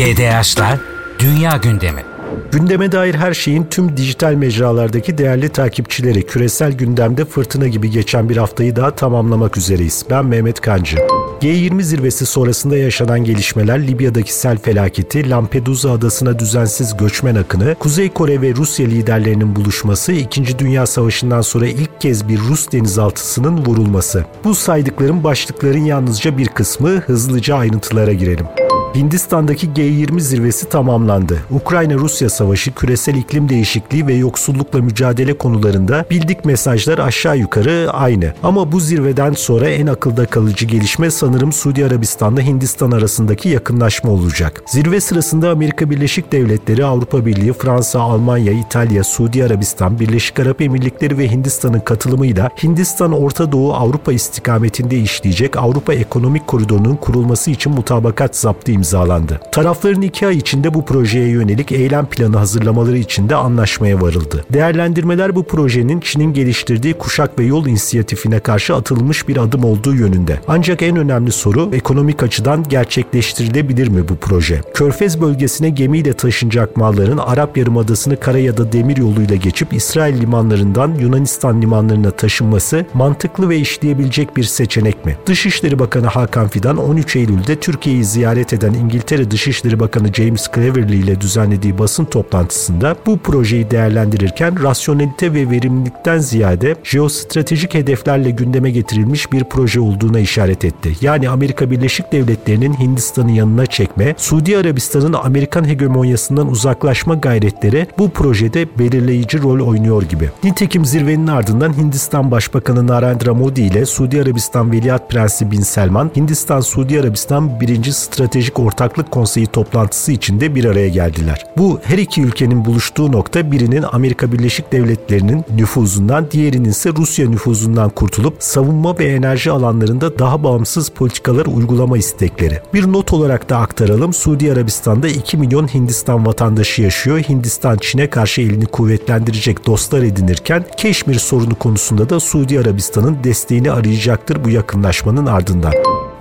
GDH'lar Dünya Gündemi. Gündeme dair her şeyin tüm dijital mecralardaki değerli takipçileri, küresel gündemde fırtına gibi geçen bir haftayı daha tamamlamak üzereyiz. Ben Mehmet Kancı. G20 zirvesi sonrasında yaşanan gelişmeler, Libya'daki sel felaketi, Lampedusa adasına düzensiz göçmen akını, Kuzey Kore ve Rusya liderlerinin buluşması, 2. Dünya Savaşı'ndan sonra ilk kez bir Rus denizaltısının vurulması. Bu saydıklarım başlıkların yalnızca bir kısmı, hızlıca ayrıntılara girelim. Hindistan'daki G20 zirvesi tamamlandı. Ukrayna-Rusya savaşı, küresel iklim değişikliği ve yoksullukla mücadele konularında bildik mesajlar aşağı yukarı aynı. Ama bu zirveden sonra en akılda kalıcı gelişme sanırım Suudi Arabistan'la Hindistan arasındaki yakınlaşma olacak. Zirve sırasında Amerika Birleşik Devletleri, Avrupa Birliği, Fransa, Almanya, İtalya, Suudi Arabistan, Birleşik Arap Emirlikleri ve Hindistan'ın katılımıyla Hindistan, Orta Doğu, Avrupa istikametinde işleyecek Avrupa Ekonomik Koridoru'nun kurulması için mutabakat zaptı imzalandı. Tarafların 2 ay içinde bu projeye yönelik eylem planı hazırlamaları için de anlaşmaya varıldı. Değerlendirmeler bu projenin Çin'in geliştirdiği Kuşak ve Yol inisiyatifine karşı atılmış bir adım olduğu yönünde. Ancak en önemli soru, ekonomik açıdan gerçekleştirilebilir mi bu proje? Körfez bölgesine gemiyle taşınacak malların Arap Yarımadası'nı kara ya da demir yoluyla geçip İsrail limanlarından Yunanistan limanlarına taşınması mantıklı ve işleyebilecek bir seçenek mi? Dışişleri Bakanı Hakan Fidan 13 Eylül'de Türkiye'yi ziyaret eden İngiltere Dışişleri Bakanı James Cleverly ile düzenlediği basın toplantısında bu projeyi değerlendirirken rasyonelite ve verimlilikten ziyade jeostratejik hedeflerle gündeme getirilmiş bir proje olduğuna işaret etti. Yani Amerika Birleşik Devletleri'nin Hindistan'ı yanına çekme, Suudi Arabistan'ın Amerikan hegemonyasından uzaklaşma gayretleri bu projede belirleyici rol oynuyor gibi. Nitekim zirvenin ardından Hindistan Başbakanı Narendra Modi ile Suudi Arabistan Veliaht Prensi Bin Salman, Hindistan-Suudi Arabistan 1. Stratejik Ortaklık Konseyi toplantısı içinde bir araya geldiler. Bu her iki ülkenin buluştuğu nokta, birinin Amerika Birleşik Devletleri'nin nüfuzundan, diğerinin ise Rusya nüfuzundan kurtulup savunma ve enerji alanlarında daha bağımsız politikalar uygulama istekleri. Bir not olarak da aktaralım. Suudi Arabistan'da 2 milyon Hindistan vatandaşı yaşıyor. Hindistan Çin'e karşı elini kuvvetlendirecek dostlar edinirken Keşmir sorunu konusunda da Suudi Arabistan'ın desteğini arayacaktır bu yakınlaşmanın ardından.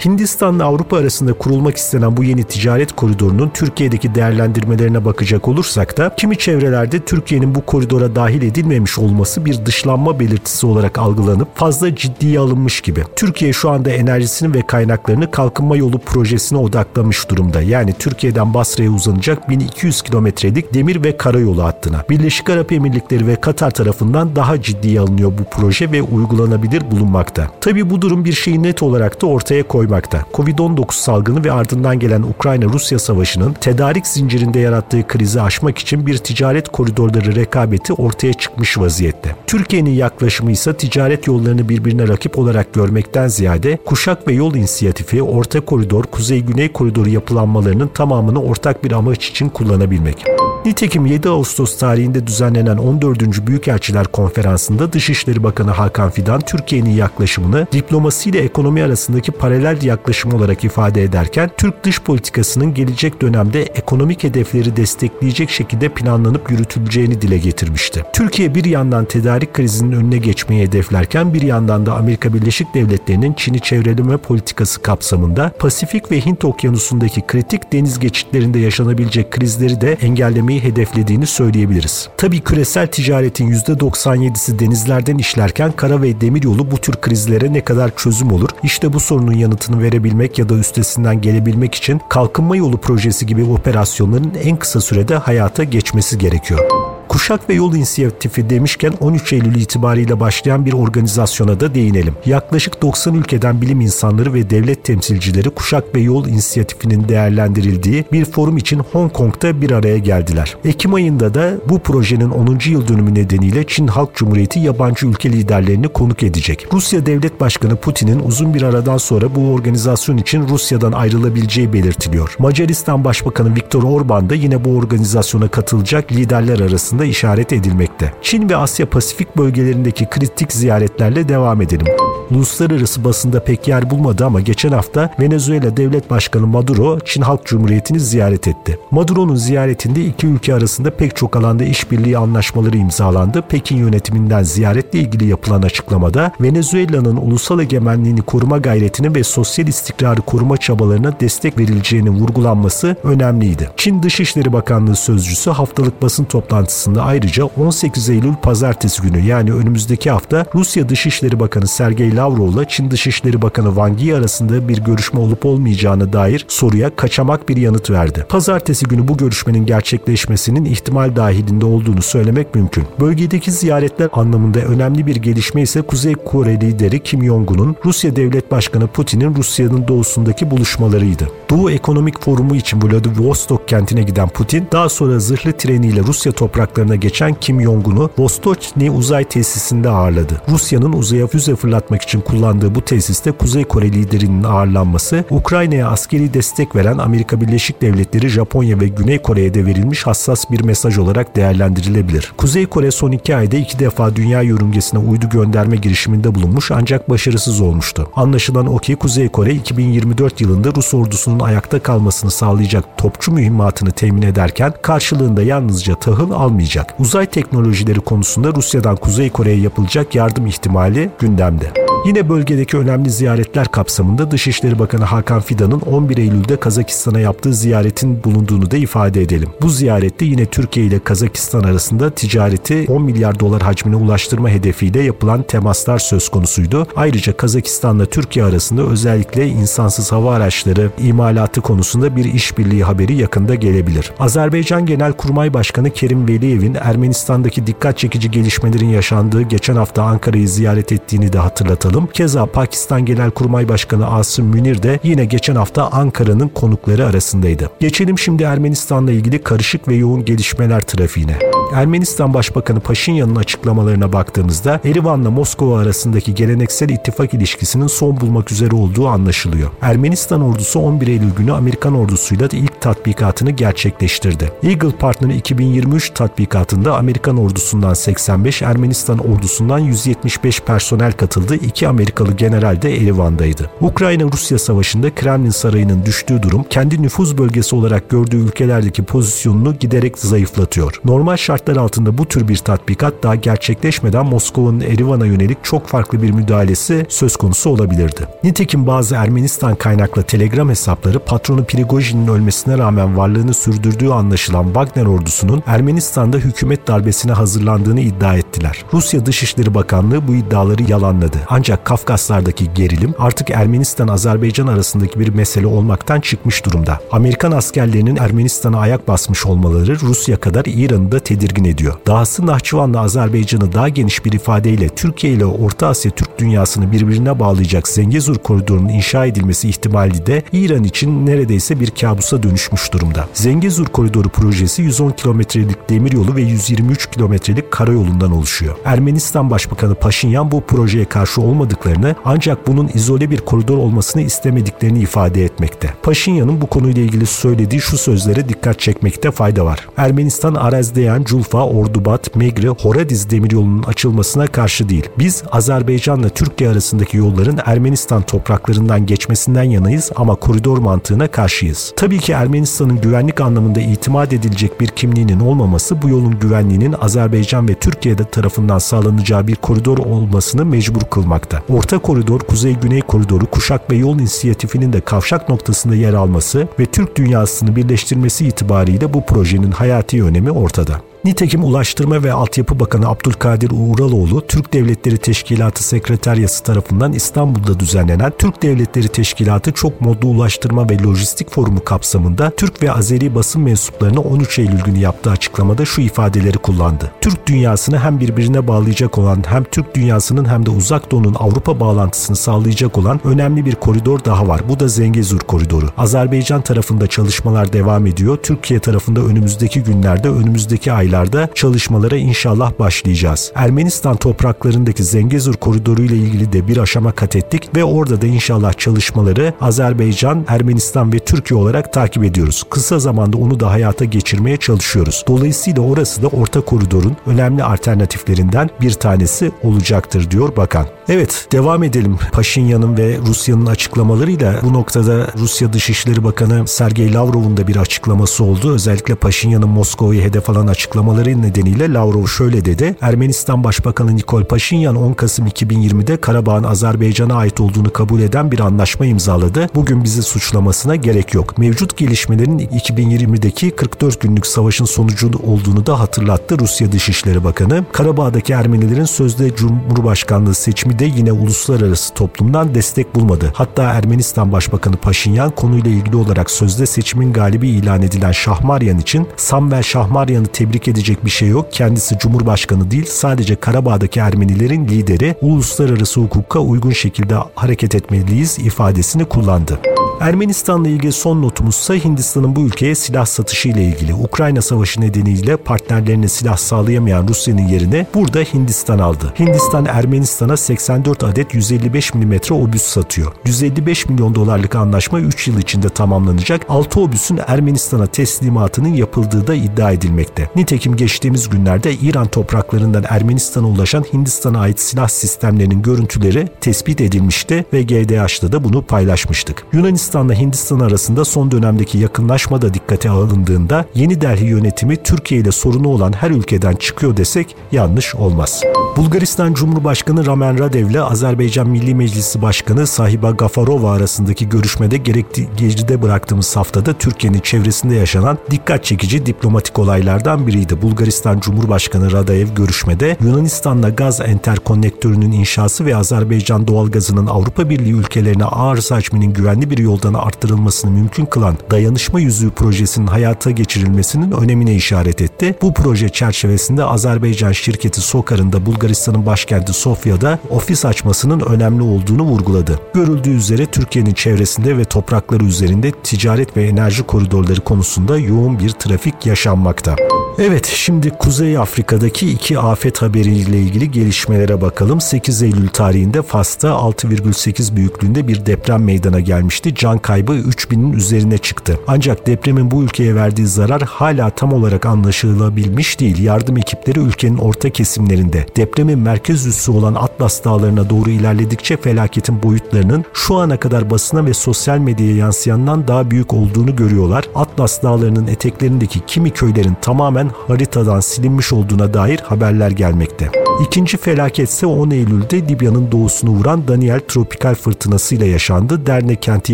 Hindistan'la Avrupa arasında kurulmak istenen bu yeni ticaret koridorunun Türkiye'deki değerlendirmelerine bakacak olursak da kimi çevrelerde Türkiye'nin bu koridora dahil edilmemiş olması bir dışlanma belirtisi olarak algılanıp fazla ciddiye alınmış gibi. Türkiye şu anda enerjisini ve kaynaklarını kalkınma yolu projesine odaklamış durumda. Yani Türkiye'den Basra'ya uzanacak 1200 kilometrelik demir ve karayolu hattına. Birleşik Arap Emirlikleri ve Katar tarafından daha ciddiye alınıyor bu proje ve uygulanabilir bulunmakta. Tabii bu durum bir şeyi net olarak da ortaya koymakta. Covid-19 salgını ve ardından gelen Ukrayna-Rusya savaşının tedarik zincirinde yarattığı krizi aşmak için bir ticaret koridorları rekabeti ortaya çıkmış vaziyette. Türkiye'nin yaklaşımı ise ticaret yollarını birbirine rakip olarak görmekten ziyade Kuşak ve Yol inisiyatifi, Orta Koridor, Kuzey-Güney Koridoru yapılanmalarının tamamını ortak bir amaç için kullanabilmek. Nitekim 7 Ağustos tarihinde düzenlenen 14. Büyükelçiler Konferansı'nda Dışişleri Bakanı Hakan Fidan, Türkiye'nin yaklaşımını diplomasi ile ekonomi arasındaki paralel yaklaşım olarak ifade ederken, Türk dış politikasının gelecek dönemde ekonomik hedefleri destekleyecek şekilde planlanıp yürütüleceğini dile getirmişti. Türkiye bir yandan tedarik krizinin önüne geçmeyi hedeflerken bir yandan da Amerika Birleşik Devletleri'nin Çin'i çevreleme politikası kapsamında Pasifik ve Hint Okyanusu'ndaki kritik deniz geçitlerinde yaşanabilecek krizleri de engellemeyi hedeflediğini söyleyebiliriz. Tabii küresel ticaretin %97'si denizlerden işlerken kara ve demiryolu bu tür krizlere ne kadar çözüm olur? İşte bu sorunun yanıtını verebilmek ya da üstesinden gelebilmek için kalkınma yolu projesi gibi operasyonların en kısa sürede hayata geçmesi gerekiyor. Kuşak ve Yol inisiyatifi demişken 13 Eylül itibariyle başlayan bir organizasyona da değinelim. Yaklaşık 90 ülkeden bilim insanları ve devlet temsilcileri Kuşak ve Yol inisiyatifinin değerlendirildiği bir forum için Hong Kong'da bir araya geldiler. Ekim ayında da bu projenin 10. yıl dönümü nedeniyle Çin Halk Cumhuriyeti yabancı ülke liderlerini konuk edecek. Rusya Devlet Başkanı Putin'in uzun bir aradan sonra bu organizasyon için Rusya'dan ayrılabileceği belirtiliyor. Macaristan Başbakanı Viktor Orban da yine bu organizasyona katılacak liderler arasında işaret edilmekte. Çin ve Asya Pasifik bölgelerindeki kritik ziyaretlerle devam edelim. uluslararası basında pek yer bulmadı ama geçen hafta Venezuela Devlet Başkanı Maduro, Çin Halk Cumhuriyeti'ni ziyaret etti. Maduro'nun ziyaretinde iki ülke arasında pek çok alanda işbirliği anlaşmaları imzalandı. Pekin yönetiminden ziyaretle ilgili yapılan açıklamada Venezuela'nın ulusal egemenliğini koruma gayretini ve sosyal istikrarı koruma çabalarına destek verileceğinin vurgulanması önemliydi. Çin Dışişleri Bakanlığı sözcüsü haftalık basın toplantısında ayrıca 18 Eylül Pazartesi günü yani önümüzdeki hafta Rusya Dışişleri Bakanı Sergey Lavrov'la Çin Dışişleri Bakanı Wang Yi arasında bir görüşme olup olmayacağına dair soruya kaçamak bir yanıt verdi. Pazartesi günü bu görüşmenin gerçekleşmesinin ihtimal dahilinde olduğunu söylemek mümkün. Bölgedeki ziyaretler anlamında önemli bir gelişme ise Kuzey Kore lideri Kim Jong-un'un Rusya Devlet Başkanı Putin'in Rusya'nın doğusundaki buluşmalarıydı. Doğu Ekonomik Forumu için Vladivostok kentine giden Putin, daha sonra zırhlı treniyle Rusya topraklarına geçen Kim Jong-un'u Vostochny uzay tesisinde ağırladı. Rusya'nın uzaya füze fırlatmak için kullandığı bu tesiste Kuzey Kore liderinin ağırlanması, Ukrayna'ya askeri destek veren Amerika Birleşik Devletleri, Japonya ve Güney Kore'ye de verilmiş hassas bir mesaj olarak değerlendirilebilir. Kuzey Kore son 2 ayda 2 defa dünya yörüngesine uydu gönderme girişiminde bulunmuş ancak başarısız olmuştu. Anlaşılan o ki Kuzey Kore 2024 yılında Rus ordusunun ayakta kalmasını sağlayacak topçu mühimmatını temin ederken karşılığında yalnızca tahıl almayacak. Uzay teknolojileri konusunda Rusya'dan Kuzey Kore'ye yapılacak yardım ihtimali gündemde. Yine bölgedeki önemli ziyaretler kapsamında Dışişleri Bakanı Hakan Fidan'ın 11 Eylül'de Kazakistan'a yaptığı ziyaretin bulunduğunu da ifade edelim. Bu ziyarette yine Türkiye ile Kazakistan arasında ticareti 10 milyar dolar hacmine ulaştırma hedefiyle yapılan temaslar söz konusuydu. Ayrıca Kazakistan'la Türkiye arasında özellikle insansız hava araçları imalatı konusunda bir işbirliği haberi yakında gelebilir. Azerbaycan Genelkurmay Başkanı Kerim Veliyev'in Ermenistan'daki dikkat çekici gelişmelerin yaşandığı geçen hafta Ankara'yı ziyaret ettiğini de hatırlatalım. Keza Pakistan Genelkurmay Başkanı Asım Münir de yine geçen hafta Ankara'nın konukları arasındaydı. Geçelim şimdi Ermenistan'la ilgili karışık ve yoğun gelişmeler trafiğine. Ermenistan Başbakanı Paşinyan'ın açıklamalarına baktığımızda Erivan'la Moskova arasındaki geleneksel ittifak ilişkisinin son bulmak üzere olduğu anlaşılıyor. Ermenistan ordusu 11 Eylül günü Amerikan ordusuyla da ilk tatbikatını gerçekleştirdi. Eagle Partner 2023 tatbikatında Amerikan ordusundan 85, Ermenistan ordusundan 175 personel katıldı. İki Amerikalı general de Erivan'daydı. Ukrayna-Rusya savaşında Kremlin sarayının düştüğü durum kendi nüfuz bölgesi olarak gördüğü ülkelerdeki pozisyonunu giderek zayıflatıyor. Normal şartlar altında bu tür bir tatbikat daha gerçekleşmeden Moskova'nın Erivan'a yönelik çok farklı bir müdahalesi söz konusu olabilirdi. Nitekim bazı Ermenistan kaynaklı Telegram hesapları patronu Prigojin'in ölmesine rağmen varlığını sürdürdüğü anlaşılan Wagner ordusunun Ermenistan'da hükümet darbesine hazırlandığını iddia ettiler. Rusya Dışişleri Bakanlığı bu iddiaları yalanladı. Ancak Kafkaslardaki gerilim artık Ermenistan-Azerbaycan arasındaki bir mesele olmaktan çıkmış durumda. Amerikan askerlerinin Ermenistan'a ayak basmış olmaları Rusya kadar İran'ı da tedirgin ediyor. Dahası Nahçıvan'la Azerbaycan'ı daha geniş bir ifadeyle Türkiye ile Orta Asya Türk dünyasını birbirine bağlayacak Zengezur Koridoru'nun inşa edilmesi ihtimali de İran için neredeyse bir kabusa dönüşmüş durumda. Zengezur Koridoru projesi 110 kilometrelik demiryolu ve 123 kilometrelik karayolundan oluşuyor. Ermenistan Başbakanı Paşinyan bu projeye karşı olmadıklarını ancak bunun izole bir koridor olmasını istemediklerini ifade etmekte. Paşinyan'ın bu konuyla ilgili söylediği şu sözlere dikkat çekmekte fayda var. Ermenistan Arazdeyan, Culfa, Ordubat, Megri, Horadiz demiryolunun açılmasına karşı değil. Biz Azerbaycan'la Türkiye arasındaki yolların Ermenistan topraklarından geçmesinden yanayız ama koridor mantığına karşıyız. Tabii ki Ermenistan'ın güvenlik anlamında itimat edilecek bir kimliğinin olmaması bu yolun güvenliğinin Azerbaycan ve Türkiye'de tarafından sağlanacağı bir koridor olmasını mecbur kılmaktadır. Orta Koridor, Kuzey-Güney Koridoru, Kuşak ve Yol İnisiyatifi'nin de kavşak noktasında yer alması ve Türk dünyasını birleştirmesi itibariyle bu projenin hayati önemi ortada. Nitekim Ulaştırma ve Altyapı Bakanı Abdülkadir Uraloğlu, Türk Devletleri Teşkilatı Sekreteryası tarafından İstanbul'da düzenlenen Türk Devletleri Teşkilatı Çok Modlu Ulaştırma ve Lojistik Forumu kapsamında Türk ve Azeri basın mensuplarına 13 Eylül günü yaptığı açıklamada şu ifadeleri kullandı. Türk dünyasını hem birbirine bağlayacak olan hem Türk dünyasının hem de Uzak Doğu'nun Avrupa bağlantısını sağlayacak olan önemli bir koridor daha var. Bu da Zengezur Koridoru. Azerbaycan tarafında çalışmalar devam ediyor. Türkiye tarafında önümüzdeki günlerde, önümüzdeki ay aylarda çalışmalara inşallah başlayacağız. Ermenistan topraklarındaki Zengezur Koridoru ile ilgili de bir aşama kat ettik ve orada da inşallah çalışmaları Azerbaycan, Ermenistan ve Türkiye olarak takip ediyoruz. Kısa zamanda onu da hayata geçirmeye çalışıyoruz. Dolayısıyla orası da orta koridorun önemli alternatiflerinden bir tanesi olacaktır diyor bakan. Evet, devam edelim. Paşinyan'ın ve Rusya'nın açıklamalarıyla bu noktada Rusya Dışişleri Bakanı Sergey Lavrov'un da bir açıklaması oldu. Özellikle Paşinyan'ın Moskova'yı hedef alan açıklamaları nedeniyle Lavrov şöyle dedi. Ermenistan Başbakanı Nikol Paşinyan 10 Kasım 2020'de Karabağ'ın Azerbaycan'a ait olduğunu kabul eden bir anlaşma imzaladı. Bugün bizi suçlamasına gerek yok. Mevcut gelişmelerin 2020'deki 44 günlük savaşın sonucu olduğunu da hatırlattı Rusya Dışişleri Bakanı. Karabağ'daki Ermenilerin sözde Cumhurbaşkanlığı seçimi de yine uluslararası toplumdan destek bulmadı. Hatta Ermenistan Başbakanı Paşinyan konuyla ilgili olarak sözde seçimin galibi ilan edilen Şahmaryan için Samvel Şahmaryan'ı tebrik edecek bir şey yok. Kendisi Cumhurbaşkanı değil, sadece Karabağ'daki Ermenilerin lideri. Uluslararası hukuka uygun şekilde hareket etmeliyiz ifadesini kullandı. Ermenistan'la ilgili son notumuzsa Hindistan'ın bu ülkeye silah satışı ile ilgili. Ukrayna Savaşı nedeniyle partnerlerine silah sağlayamayan Rusya'nın yerine burada Hindistan aldı. Hindistan Ermenistan'a 84 adet 155 mm obüs satıyor. 155 milyon dolarlık anlaşma 3 yıl içinde tamamlanacak. 6 obüsün Ermenistan'a teslimatının yapıldığı da iddia edilmekte. Nitekim geçtiğimiz günlerde İran topraklarından Ermenistan'a ulaşan Hindistan'a ait silah sistemlerinin görüntüleri tespit edilmişti ve GDH'da da bunu paylaşmıştık. Yunanistan'la Hindistan arasında son dönemdeki yakınlaşma da dikkate alındığında Yeni Delhi yönetimi Türkiye ile sorunu olan her ülkeden çıkıyor desek yanlış olmaz. Bulgaristan Cumhurbaşkanı Rumen Radev ile Azerbaycan Milli Meclisi Başkanı Sahiba Gafarova arasındaki görüşmede geride bıraktığımız haftada Türkiye'nin çevresinde yaşanan dikkat çekici diplomatik olaylardan biriydi. Bulgaristan Cumhurbaşkanı Radev görüşmede Yunanistan'la gaz enterkonnektörünün inşası ve Azerbaycan doğalgazının Avrupa Birliği ülkelerine arz hacminin güvenli bir yoldan arttırılmasını mümkün kılan dayanışma yüzüğü projesinin hayata geçirilmesinin önemine işaret etti. Bu proje çerçevesinde Azerbaycan şirketi Sokar'ın da Bulgaristan'ın başkenti Sofya'da ofis açmasının önemli olduğunu vurguladı. Görüldüğü üzere Türkiye'nin çevresinde ve toprakları üzerinde ticaret ve enerji koridorları konusunda yoğun bir trafik yaşanmakta. Evet, şimdi Kuzey Afrika'daki iki afet haberiyle ilgili gelişmelere bakalım. 8 Eylül tarihinde Fas'ta 6,8 büyüklüğünde bir deprem meydana gelmişti. Can kaybı 3000'in üzerine çıktı. Ancak depremin bu ülkeye verdiği zarar hala tam olarak anlaşılabilmiş değil. Yardım ekipleri ülkenin orta kesimlerinde depremin merkez üssü olan Atlas Dağları'na doğru ilerledikçe felaketin boyutlarının şu ana kadar basına ve sosyal medyaya yansıyandan daha büyük olduğunu görüyorlar. Atlas Dağları'nın eteklerindeki kimi köylerin tamamen haritadan silinmiş olduğuna dair haberler gelmekte. İkinci felaket ise 10 Eylül'de Libya'nın doğusunu vuran Daniel Tropikal Fırtınası ile yaşandı. Derne kenti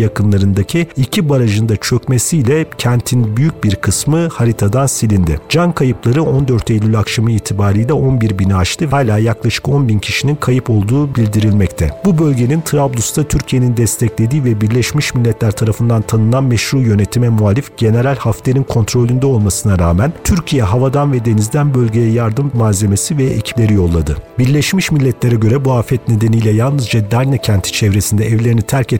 yakınlarındaki iki barajın da çökmesiyle kentin büyük bir kısmı haritadan silindi. Can kayıpları 14 Eylül akşamı itibariyle 11.000'i aştı. Hala yaklaşık 10.000 kişinin kayıp olduğu bildirilmekte. Bu bölgenin Trablus'ta Türkiye'nin desteklediği ve Birleşmiş Milletler tarafından tanınan meşru yönetime muhalif General Hafter'in kontrolünde olmasına rağmen Türkiye havadan ve denizden bölgeye yardım malzemesi ve ekipleri yolladı. Birleşmiş Milletler'e göre bu afet nedeniyle yalnızca Derne kenti çevresinde evlerini terk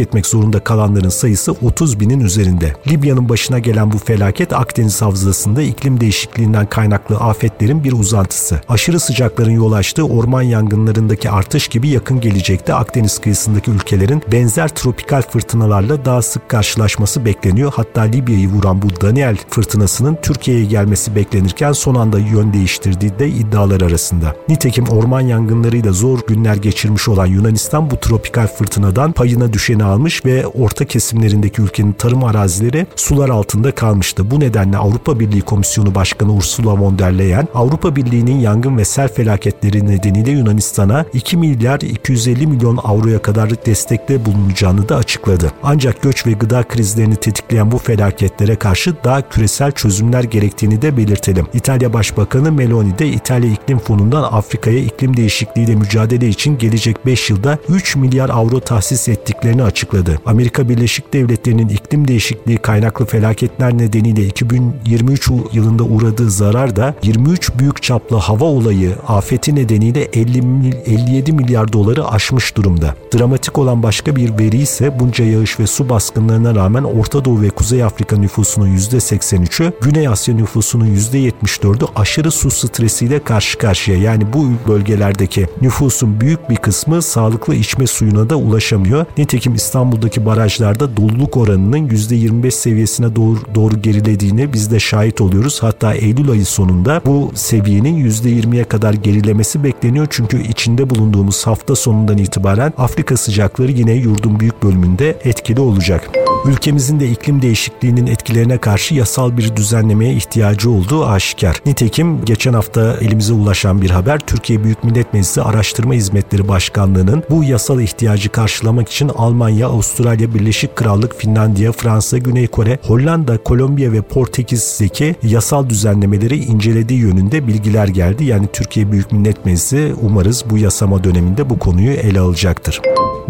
etmek zorunda kalanların sayısı 30.000'in üzerinde. Libya'nın başına gelen bu felaket Akdeniz havzasında iklim değişikliğinden kaynaklı afetlerin bir uzantısı. Aşırı sıcakların yol açtığı orman yangınlarındaki artış gibi yakın gelecekte Akdeniz kıyısındaki ülkelerin benzer tropikal fırtınalarla daha sık karşılaşması bekleniyor. Hatta Libya'yı vuran bu Daniel fırtınasının Türkiye'ye gelmesi beklenirken son anda yön değiştirdiği de iddialar arasında. Nitekim orman yangınlarıyla zor günler geçirmiş olan Yunanistan bu tropikal fırtınadan payına düşeni almış ve orta kesimlerindeki ülkenin tarım arazileri sular altında kalmıştı. Bu nedenle Avrupa Birliği Komisyonu Başkanı Ursula von der Leyen, Avrupa Birliği'nin yangın ve sel felaketleri nedeniyle Yunanistan'a 2,250 milyon avroya kadar destekte bulunacağını da açıkladı. Ancak göç ve gıda krizlerini tetikleyen bu felaketlere karşı daha küresel çözümler gerektiğini de belirtelim. İtalya Başbakanı Meloni de İtalya İklim iklim fonundan Afrika'ya iklim değişikliğiyle mücadele için gelecek 5 yılda 3 milyar avro tahsis ettiklerini açıkladı. Amerika Birleşik Devletleri'nin iklim değişikliği kaynaklı felaketler nedeniyle 2023 yılında uğradığı zarar da 23 büyük çaplı hava olayı afeti nedeniyle 57 milyar doları aşmış durumda. Dramatik olan başka bir veri ise bunca yağış ve su baskınlarına rağmen Orta Doğu ve Kuzey Afrika nüfusunun %83'ü, Güney Asya nüfusunun %74'ü aşırı su stresiyle karşı karşıya. Yani bu bölgelerdeki nüfusun büyük bir kısmı sağlıklı içme suyuna da ulaşamıyor. Nitekim İstanbul'daki barajlarda doluluk oranının %25 seviyesine doğru gerilediğini biz de şahit oluyoruz. Hatta Eylül ayı sonunda bu seviyenin %20'ye kadar gerilemesi bekleniyor. Çünkü içinde bulunduğumuz hafta sonundan itibaren Afrika sıcakları yine yurdun büyük bölümünde etkili olacak. Ülkemizin de iklim değişikliğinin etkilerine karşı yasal bir düzenlemeye ihtiyacı olduğu aşikar. Nitekim geçen hafta elimize ulaşan bir haber, Türkiye Büyük Millet Meclisi Araştırma Hizmetleri Başkanlığı'nın bu yasal ihtiyacı karşılamak için Almanya, Avustralya, Birleşik Krallık, Finlandiya, Fransa, Güney Kore, Hollanda, Kolombiya ve Portekiz'deki yasal düzenlemeleri incelediği yönünde bilgiler geldi. Yani Türkiye Büyük Millet Meclisi umarız bu yasama döneminde bu konuyu ele alacaktır.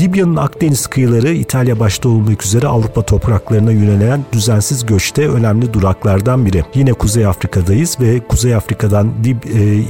Libya'nın Akdeniz kıyıları İtalya başta olmak üzere Avrupa topraklarına yönelen düzensiz göçte önemli duraklardan biri. Yine Kuzey Afrika'dayız ve Kuzey Afrika'dan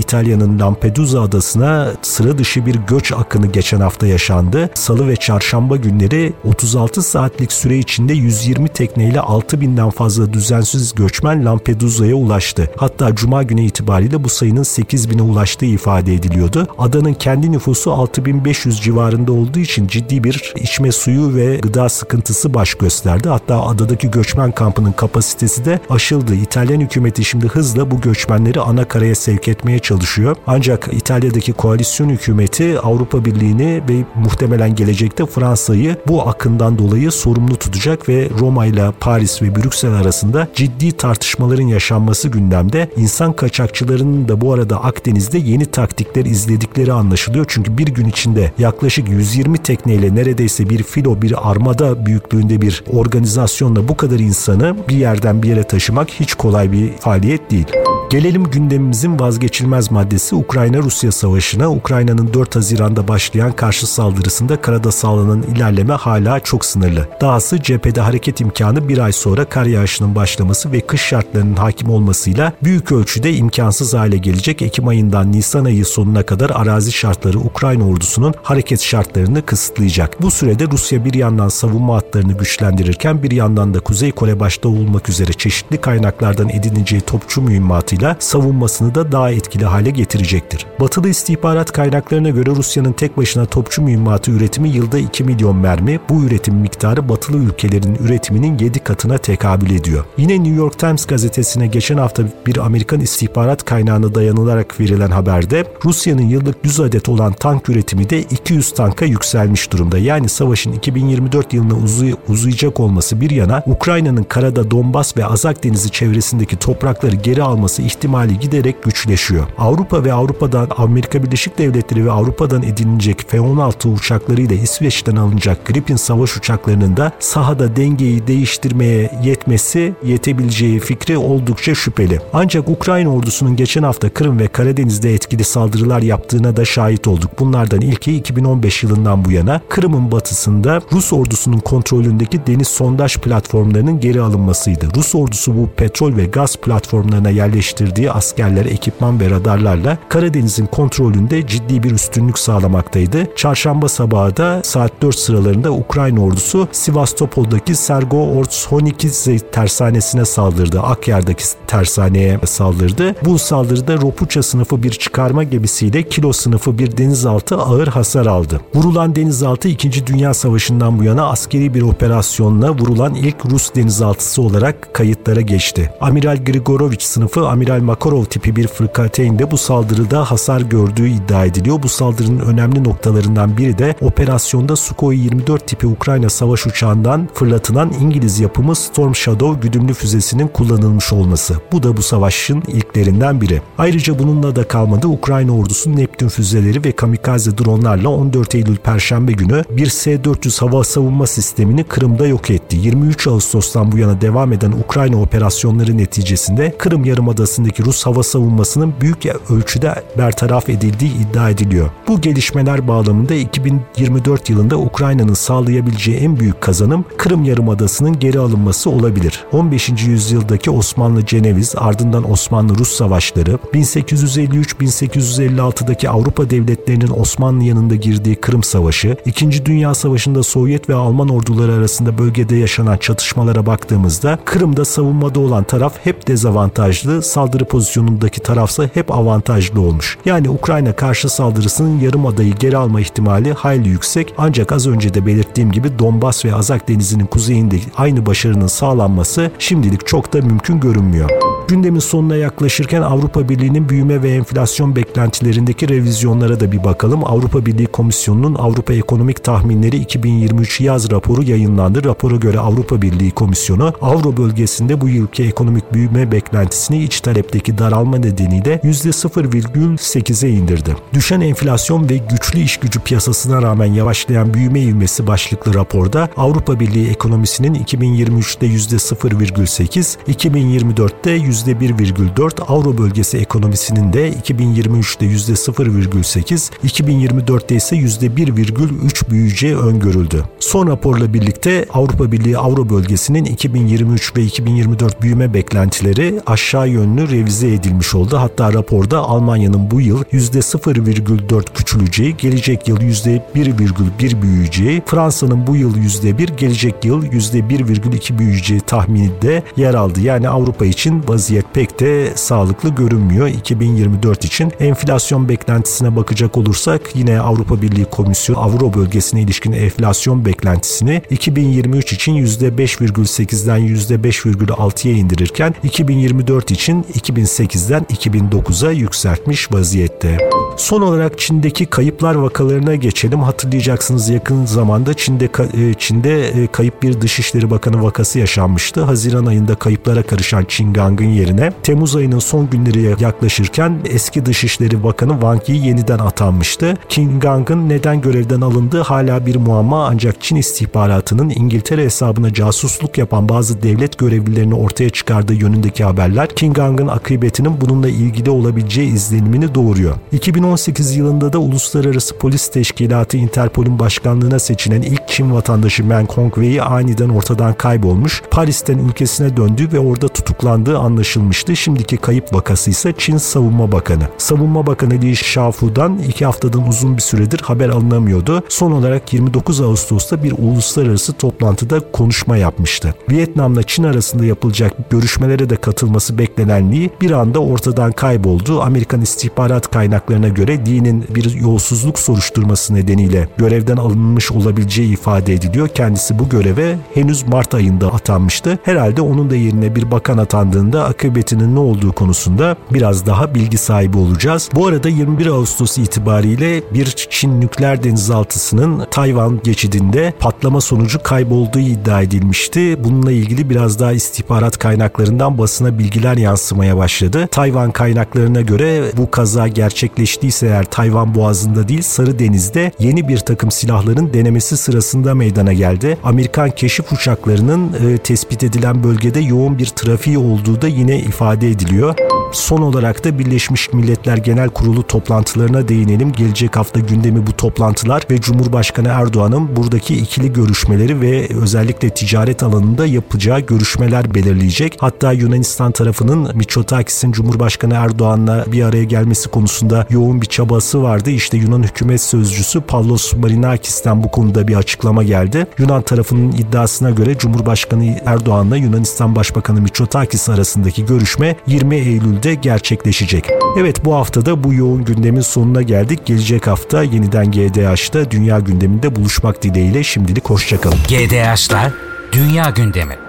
İtalya'nın Lampedusa adasına sıra dışı bir göç akını geçen hafta yaşandı. Salı ve çarşamba günleri 36 saatlik süre içinde 120 tekneyle 6.000'den fazla düzensiz göçmen Lampedusa'ya ulaştı. Hatta cuma günü itibariyle bu sayının 8.000'e ulaştığı ifade ediliyordu. Adanın kendi nüfusu 6.500 civarında olduğu için ciddi bir içme suyu ve gıda sıkıntısı baş gösterdi. Hatta adadaki göçmen kampının kapasitesi de aşıldı. İtalyan hükümeti şimdi hızla bu göçmenleri ana karaya sevk etmeye çalışıyor. Ancak İtalya'daki koalisyon hükümeti Avrupa Birliği'ni ve muhtemelen gelecekte Fransa'yı bu akından dolayı sorumlu tutacak ve Roma ile Paris ve Brüksel arasında ciddi tartışmaların yaşanması gündemde. İnsan kaçakçılarının da bu arada Akdeniz'de yeni taktikler izledikleri anlaşılıyor. Çünkü bir gün içinde yaklaşık 120 tekneyle neredeyse bir filo, bir armada büyüklüğünde bir organizasyonla bu kadar insanı bir yerden bir yere taşımak hiç kolay bir faaliyet değil. Gelelim gündemimizin vazgeçilmez maddesi Ukrayna-Rusya savaşına. Ukrayna'nın 4 Haziran'da başlayan karşı saldırısında karada sağlanan ilerleme hala çok sınırlı. Dahası cephede hareket imkanı bir ay sonra kar yağışının başlaması ve kış şartlarının hakim olmasıyla büyük ölçüde imkansız hale gelecek. Ekim ayından Nisan ayı sonuna kadar arazi şartları Ukrayna ordusunun hareket şartlarını kısıtlayacak. Bu sürede Rusya bir yandan savunma hatlarını güçlendirirken bir yandan da Kuzey Kore başta olmak üzere çeşitli kaynaklardan edineceği topçu mühimmatıyla savunmasını da daha etkili hale getirecektir. Batılı istihbarat kaynaklarına göre Rusya'nın tek başına topçu mühimmatı üretimi yılda 2 milyon mermi, bu üretim miktarı batılı ülkelerin üretiminin 7 katına tekabül ediyor. Yine New York Times gazetesine geçen hafta bir Amerikan istihbarat kaynağına dayanılarak verilen haberde Rusya'nın yıllık 100 adet olan tank üretimi de 200 tanka yükselmiş durumda. Yani savaşın 2024 yılına uzayacak olması bir yana Ukrayna'nın karada Donbas ve Azak Denizi çevresindeki toprakları geri alması ihtimali giderek güçleşiyor. Avrupa ve Amerika Birleşik Devletleri ve Avrupa'dan edinilecek F-16 uçaklarıyla İsveç'ten alınacak Gripen savaş uçaklarının da sahada dengeyi değiştirmeye yetebileceği fikri oldukça şüpheli. Ancak Ukrayna ordusunun geçen hafta Kırım ve Karadeniz'de etkili saldırılar yaptığına da şahit olduk. Bunlardan ilki 2015 yılından bu yana Kırım'ın batısında Rus ordusunun kontrolündeki deniz sondaj platformlarının geri alınmasıydı. Rus ordusu bu petrol ve gaz platformlarına yerleştirdiği askerler, ekipman ve radarlarla Karadeniz'in kontrolünde ciddi bir üstünlük sağlamaktaydı. Çarşamba sabahı da saat 4 sıralarında Ukrayna ordusu Sivastopol'daki Sergo Ordzonikidze tersanesine saldırdı. Akyar'daki tersaneye saldırdı. Bu saldırıda Ropucha sınıfı bir çıkarma gemisiyle Kilo sınıfı bir denizaltı ağır hasar aldı. Vurulan denizaltı 2. Dünya Savaşı'ndan bu yana askeri bir operasyonla vurulan ilk Rus denizaltısı olarak kayıtlara geçti. Amiral Grigorovich sınıfı Amiral Makarov tipi bir fırkateyn de bu saldırıda hasar gördüğü iddia ediliyor. Bu saldırının önemli noktalarından biri de operasyonda Sukhoi-24 tipi Ukrayna savaş uçağından fırlatılan İngiliz yapımı Storm Shadow güdümlü füzesinin kullanılmış olması. Bu da bu savaşın ilklerinden biri. Ayrıca bununla da kalmadı. Ukrayna ordusu Neptün füzeleri ve kamikaze dronlarla 14 Eylül Perşembe günü bir S-400 hava savunma sistemini Kırım'da yok etti. 23 Ağustos'tan bu yana devam eden Ukrayna operasyonları neticesinde Kırım Yarımadası bölgesindeki Rus hava savunmasının büyük ölçüde bertaraf edildiği iddia ediliyor. Bu gelişmeler bağlamında 2024 yılında Ukrayna'nın sağlayabileceği en büyük kazanım Kırım Yarımadası'nın geri alınması olabilir. 15. yüzyıldaki Osmanlı-Ceneviz, ardından Osmanlı-Rus savaşları, 1853-1856'daki Avrupa devletlerinin Osmanlı yanında girdiği Kırım Savaşı, 2. Dünya Savaşı'nda Sovyet ve Alman orduları arasında bölgede yaşanan çatışmalara baktığımızda Kırım'da savunmada olan taraf hep dezavantajlı, saldırı pozisyonundaki tarafsa hep avantajlı olmuş. Yani Ukrayna karşı saldırısının Yarımada'yı geri alma ihtimali hayli yüksek, ancak az önce de belirttiğim gibi Donbas ve Azak Denizi'nin kuzeyinde aynı başarının sağlanması şimdilik çok da mümkün görünmüyor. Gündemin sonuna yaklaşırken Avrupa Birliği'nin büyüme ve enflasyon beklentilerindeki revizyonlara da bir bakalım. Avrupa Birliği Komisyonu'nun Avrupa Ekonomik Tahminleri 2023 yaz raporu yayınlandı. Rapora göre Avrupa Birliği Komisyonu, Avro bölgesinde bu yılki ekonomik büyüme beklentisini iç talepteki daralma nedeniyle %0,8'e indirdi. Düşen enflasyon ve güçlü iş gücü piyasasına rağmen yavaşlayan büyüme ivmesi başlıklı raporda Avrupa Birliği ekonomisinin 2023'te %0,8, 2024'te %1,4, Avro bölgesi ekonomisinin de 2023'te %0,8, 2024'te ise %1,3 büyüyeceği öngörüldü. Son raporla birlikte Avrupa Birliği Avro bölgesinin 2023 ve 2024 büyüme beklentileri aşağı yönlü revize edilmiş oldu. Hatta raporda Almanya'nın bu yıl %0,4 küçüleceği, gelecek yıl %1,1 büyüyeceği, Fransa'nın bu yıl %1, gelecek yıl %1,2 büyüyeceği tahmini de yer aldı. Yani Avrupa için vaziyet pek de sağlıklı görünmüyor 2024 için. Enflasyon beklentisine bakacak olursak yine Avrupa Birliği Komisyonu Avro bölgesine ilişkin enflasyon beklentisini 2023 için %5,8'den %5,6'ya indirirken 2024 için 2008'den 2009'a yükseltmiş vaziyette. Son olarak Çin'deki kayıplar vakalarına geçelim. Hatırlayacaksınız, yakın zamanda Çin'de kayıp bir Dışişleri Bakanı vakası yaşanmıştı. Haziran ayında kayıplara karışan Çin Gang'ın yerine Temmuz ayının son günleri yaklaşırken eski Dışişleri Bakanı Wang Yi yeniden atanmıştı. Çin Gang'ın neden görevden alındığı hala bir muamma, ancak Çin istihbaratının İngiltere hesabına casusluk yapan bazı devlet görevlilerini ortaya çıkardığı yönündeki haberler Çin Gang'ın akıbetinin bununla ilgili olabileceği izlenimini doğuruyor. 2018 yılında da Uluslararası Polis Teşkilatı Interpol'ün başkanlığına seçilen ilk Çin vatandaşı Meng Hongwei aniden ortadan kaybolmuş, Paris'ten ülkesine döndü ve orada tutuklandığı anlaşılmıştı. Şimdiki kayıp vakası ise Çin Savunma Bakanı. Savunma Bakanı Li Shafu'dan 2 haftadan uzun bir süredir haber alınamıyordu. Son olarak 29 Ağustos'ta bir uluslararası toplantıda konuşma yapmıştı. Vietnam'la Çin arasında yapılacak görüşmelere de katılması beklenen Li bir anda ortadan kayboldu. Amerikan istihbarat kaynaklarına göre Li'nin bir yolsuzluk soruşturması nedeniyle görevden alınmış olabileceği ifade ediliyor. Kendisi bu göreve henüz Mart ayında atanmıştı. Herhalde onun da yerine bir bakan atandığında akıbetinin ne olduğu konusunda biraz daha bilgi sahibi olacağız. Bu arada 21 Ağustos itibariyle bir Çin nükleer denizaltısının Tayvan geçidinde patlama sonucu kaybolduğu iddia edilmişti. Bununla ilgili biraz daha istihbarat kaynaklarından basına bilgiler yansımaya başladı. Tayvan kaynaklarına göre bu kaza gerçekleştiyse eğer Tayvan Boğazı'nda değil Sarı Deniz'de yeni bir takım silahların denemesi sırasında meydana geldi. Amerikan keşif uçaklarının tespit edilen bölgede yoğun bir trafiği olduğu da yine ifade ediliyor. Son olarak da Birleşmiş Milletler Genel Kurulu toplantılarına değinelim. Gelecek hafta gündemi bu toplantılar ve Cumhurbaşkanı Erdoğan'ın buradaki ikili görüşmeleri ve özellikle ticaret alanında yapacağı görüşmeler belirleyecek. Hatta Yunanistan tarafının Mitsotakis'in Cumhurbaşkanı Erdoğan'la bir araya gelmesi konusunda yoğun bir çabası vardı. İşte Yunan hükümet sözcüsü Pallos Marinakis'ten bu konuda bir açıklama geldi. Yunan tarafının iddiasına göre Cumhurbaşkanı Erdoğan'la Yunanistan Başbakanı Mitsotakis arasındaki görüşme 20 Eylül'de gerçekleşecek. Evet, bu haftada bu yoğun gündemin sonuna geldik. Gelecek hafta yeniden GDH'da Dünya Gündemi'nde buluşmak dileğiyle şimdilik hoşçakalın. GDH'da Dünya Gündemi.